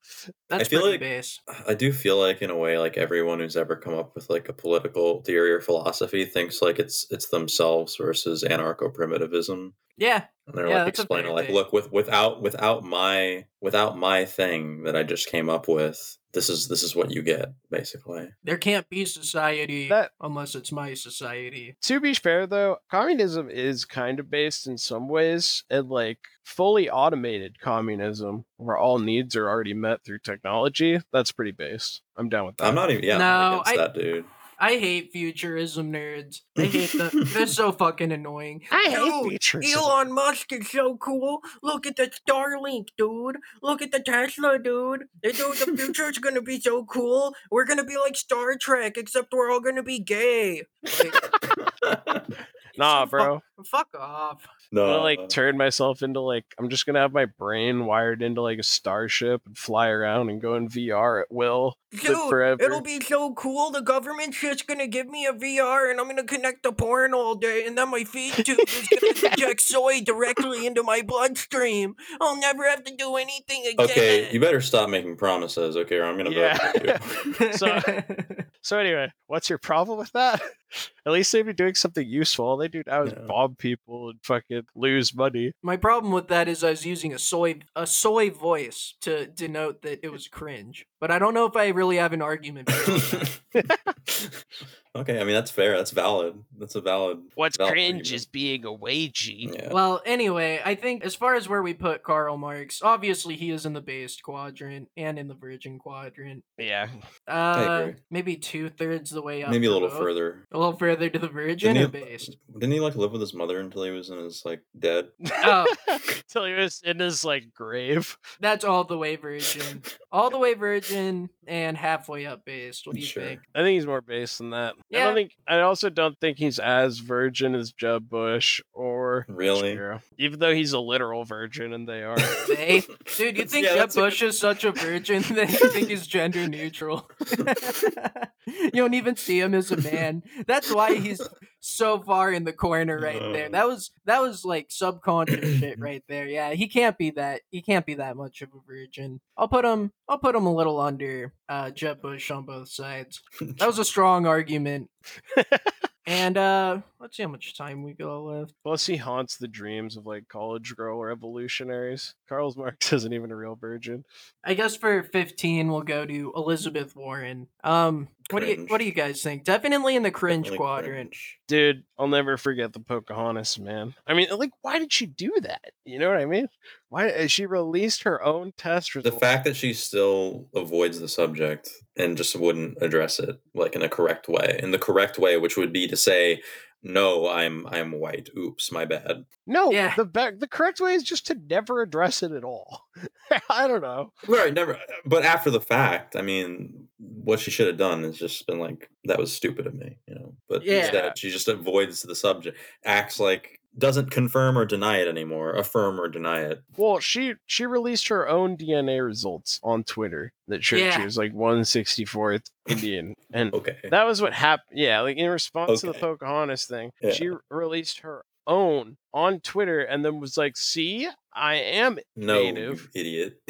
That's pretty based. I do feel like in a way, like everyone who's ever come up with like a political theory or philosophy thinks like it's themselves versus anarcho-primitivism. Yeah. And they're like explaining like, look, without my thing that I just came up with, this is what you get, basically. There can't be society unless it's my society. To be fair though, communism is kind of based in some ways, and like fully automated communism where all needs are already met through technology, that's pretty based. I'm down with that. I'm not against that, dude. I hate futurism nerds. I hate them. They're so fucking annoying. I hate futurism. Elon Musk is so cool. Look at the Starlink, dude. Look at the Tesla, dude. The future's gonna be so cool. We're gonna be like Star Trek, except we're all gonna be gay. Like, nah, bro. Fuck off. No, I'm gonna like turn myself into like, I'm just gonna have my brain wired into like a starship and fly around and go in VR at will. Dude, it'll be so cool. The government's just gonna give me a VR and I'm gonna connect to porn all day, and then my feed tube is gonna inject soy directly into my bloodstream. I'll never have to do anything again. Okay, you better stop making promises, okay, or I'm gonna vote for you. So anyway, what's your problem with that? At least they'd be doing something useful. All they do now is bomb people and fucking lose money. My problem with that is I was using a soy voice to denote that it was cringe. But I don't know if I really have an argument. Okay, I mean, that's fair. That's valid. That's a valid... What's valid cringe argument. Is being a wagey. Yeah. Well, anyway, I think as far as where we put Karl Marx, obviously he is in the based quadrant and in the virgin quadrant. Yeah. I agree. Maybe 2/3 the way up. Maybe a little further. A little further to the virgin didn't or based? Didn't he, live with his mother until he was in his, dead? Oh. Until he was in his, grave. That's all the way virgin. All the way virgin and halfway up based. What do you think? I think he's more based than that. Yeah. I also don't think he's as virgin as Jeb Bush or really Shapiro, even though he's a literal virgin and they are. Dude, you think Jeb Bush is such a virgin that you think he's gender neutral? You don't even see him as a man. That's why he's so far in the corner right there. That was subconscious shit right there. Yeah, he can't be that. He can't be that much of a virgin. I'll put him a little under Jeb Bush on both sides. That was a strong argument. And let's see how much time we go left. Plus, he haunts the dreams of college girl revolutionaries. Karl Marx isn't even a real virgin. I guess for 15, we'll go to Elizabeth Warren. What do you guys think? Definitely in the cringe quadrant. Cringe. Dude, I'll never forget the Pocahontas, man. I mean, why did she do that? You know what I mean? Why she released her own test results? The fact that she still avoids the subject and just wouldn't address it in a correct way. In the correct way, which would be to say, no, I'm white. Oops, my bad. No, yeah. The correct way is just to never address it at all. I don't know. Right, never. But after the fact, I mean, what she should have done is just been that was stupid of me, you know. But instead, she just avoids the subject, acts like doesn't confirm or deny it anymore, affirm or deny it. Well, she released her own DNA results on Twitter that showed she was 164th Indian, and that was what happened. Yeah, in response to the Pocahontas thing, she released her own on Twitter and then was see, I am native. No, idiot.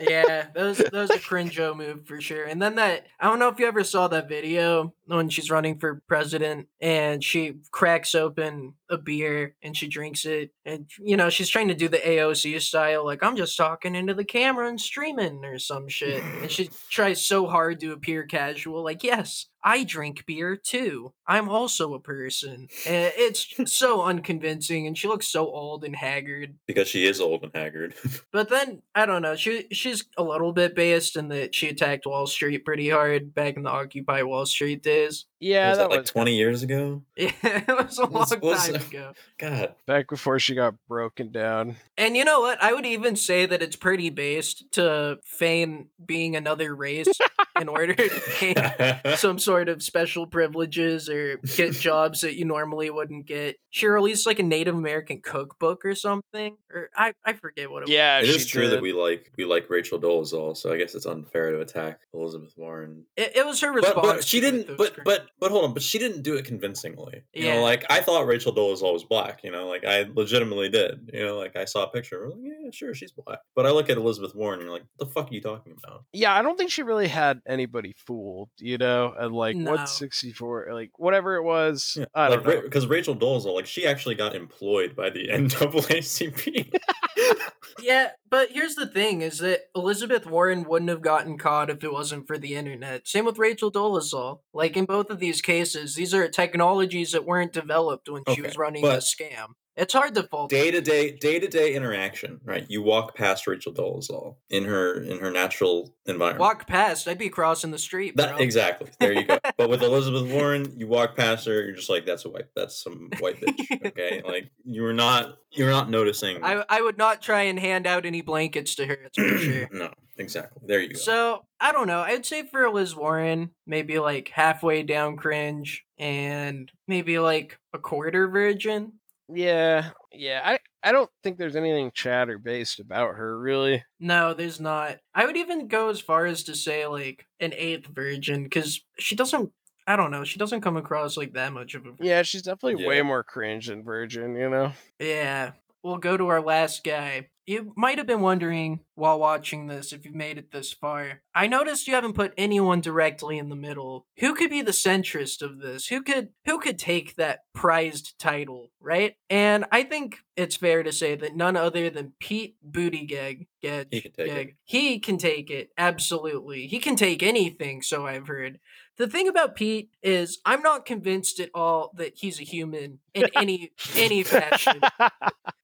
Yeah, that was a cringe-o move for sure. And then I don't know if you ever saw that video when she's running for president and she cracks open a beer and she drinks it. And, she's trying to do the AOC style, I'm just talking into the camera and streaming or some shit. And she tries so hard to appear casual, yes, I drink beer too. I'm also a person. And it's so unconvincing and she looks so old and haggard. Because she is old and haggard. But then, I don't know, she's a little bit based in that she attacked Wall Street pretty hard back in the Occupy Wall Street days. Yeah, was that was 20 years ago? Yeah, it was a long time ago. God. Back before she got broken down. And you know what? I would even say that it's pretty based to feign being another race in order to gain some sort of special privileges or get jobs that you normally wouldn't get. She released a Native American cookbook or something. Or I forget what it was. Yeah, it is true that we like Rachel Dolezal, so I guess it's unfair to attack Elizabeth Warren. It was her response. But she didn't, but hold on, but she didn't do it convincingly. Yeah. You know, I thought Rachel Dolezal was black, I legitimately did. I saw a picture, yeah, sure, she's black. But I look at Elizabeth Warren and you're what the fuck are you talking about? Yeah, I don't think she really had anybody fooled, and no. 164, whatever it was. Yeah. I don't know. Because Rachel Dolezal, she actually got employed by the NAACP. Yeah, but here's the thing is that Elizabeth Warren wouldn't have gotten caught if it wasn't for the internet. Same with Rachel Dolezal. In both of these cases, these are technologies that weren't developed when she was running a scam. It's hard to fault. Day-to-day interaction, right? You walk past Rachel Dolezal in her natural environment. Walk past? I'd be crossing the street, bro. Exactly. There you go. But with Elizabeth Warren, you walk past her, you're just that's some white bitch, okay? You're not noticing. I would not try and hand out any blankets to her, that's for sure. No, exactly. There you go. So, I don't know. I'd say for Liz Warren, maybe halfway down cringe and maybe a quarter virgin. Yeah. I don't think there's anything chatter based about her, really. No, there's not. I would even go as far as to say an eighth virgin, because she doesn't. I don't know. She doesn't come across that much of a virgin. Yeah, she's definitely way more cringe than virgin. Yeah. We'll go to our last guy. You might have been wondering while watching this, if you've made it this far. I noticed you haven't put anyone directly in the middle. Who could be the centrist of this? Who could take that prized title, right? And I think it's fair to say that none other than Pete Buttigieg. He can take it, absolutely. He can take anything, so I've heard. The thing about Pete is I'm not convinced at all that he's a human in any fashion.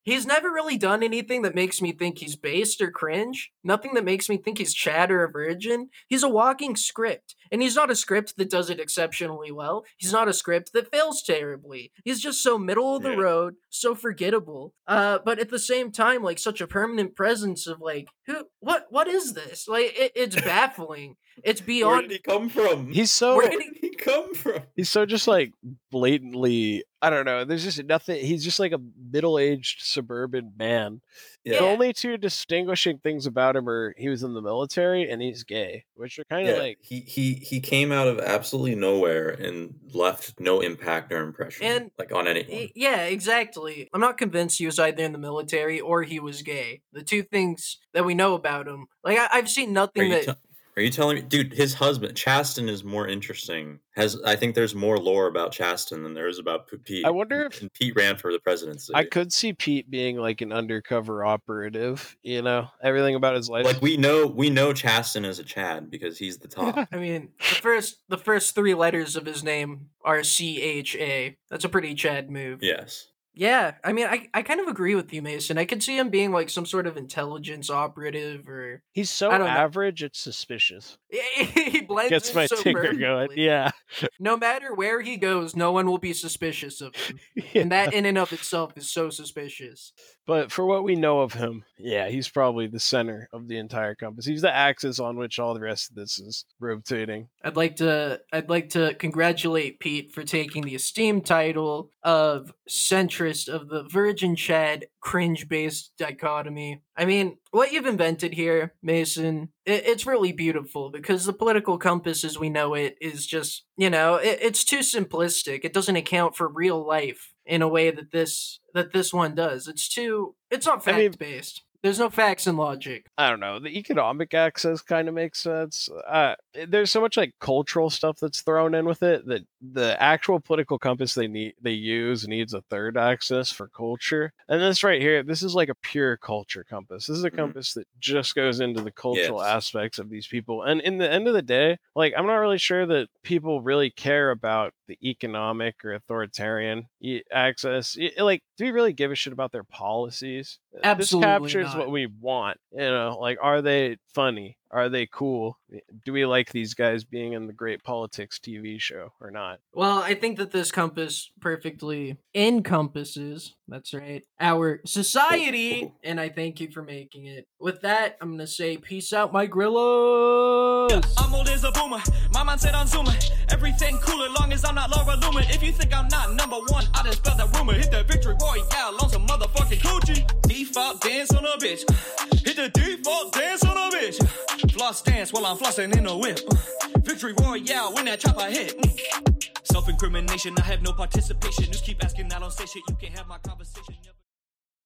He's never really done anything that makes me think he's based or cringe. Nothing that makes me think he's Chad or a virgin. He's a walking script. And he's not a script that does it exceptionally well. He's not a script that fails terribly. He's just so middle of the road, so forgettable. But at the same time, like, such a permanent presence of, like, what is this? Like, it's baffling. It's beyond. Where did he come from? He's so just, like, blatantly, I don't know. There's just nothing. He's just like a middle-aged suburban man. Yeah. The only two distinguishing things about him are he was in the military and he's gay, which are kind of like he came out of absolutely nowhere and left no impact or impression on anyone. Yeah, exactly. I'm not convinced he was either in the military or he was gay. The two things that we know about him, like I've seen nothing that. Are you telling me, dude, his husband, Chasten, is more interesting. I think there's more lore about Chasten than there is about Pete. I wonder if Pete ran for the presidency. I could see Pete being like an undercover operative, you know, everything about his life. Like we know Chasten is a Chad because he's the top. I mean, the first three letters of his name are CHA. That's a pretty Chad move. Yes. Yeah, I mean, I kind of agree with you, Mason. I could see him being like some sort of intelligence operative, or he's so average, it's suspicious. He blends. Gets my ticker going. Yeah. No matter where he goes, no one will be suspicious of him, and that in and of itself is so suspicious. But for what we know of him, yeah, he's probably the center of the entire compass. He's the axis on which all the rest of this is rotating. I'd like to congratulate Pete for taking the esteemed title of centrist of the virgin Chad cringe-based dichotomy. I mean, what you've invented here, Mason, it's really beautiful because the political compass as we know it is just, you know, it's too simplistic. It doesn't account for real life in a way that this one does. It's not fact-based. There's no facts and logic. I don't know. The economic access kind of makes sense. There's so much like cultural stuff that's thrown in with it that the actual political compass they use needs a third axis for culture. And this right here, this is like a pure culture compass. This is a compass that just goes into the cultural aspects of these people. And in the end of the day, like, I'm not really sure that people really care about the economic or authoritarian access. Like, do we really give a shit about their policies? Absolutely. This captures what we want. You know, like, are they funny? Are they cool? Do we like these guys being in the Great Politics TV show or not? Well, I think that this compass perfectly encompasses, that's right, our society, and I thank you for making it. With that, I'm going to say peace out, my Grillos! I'm old as a boomer, my mindset on Zoomer, everything cool as long as I'm not Laura Lumen. If you think I'm not number one, I just spell that rumor, hit that victory royale on some motherfucking coochie. Default dance on a bitch, hit the default dance on a bitch. Floss dance while I'm flossing in a whip. Victory royale when that chopper hit. Self-incrimination, I have no participation. Just keep asking, I don't say shit, you can't have my conversation.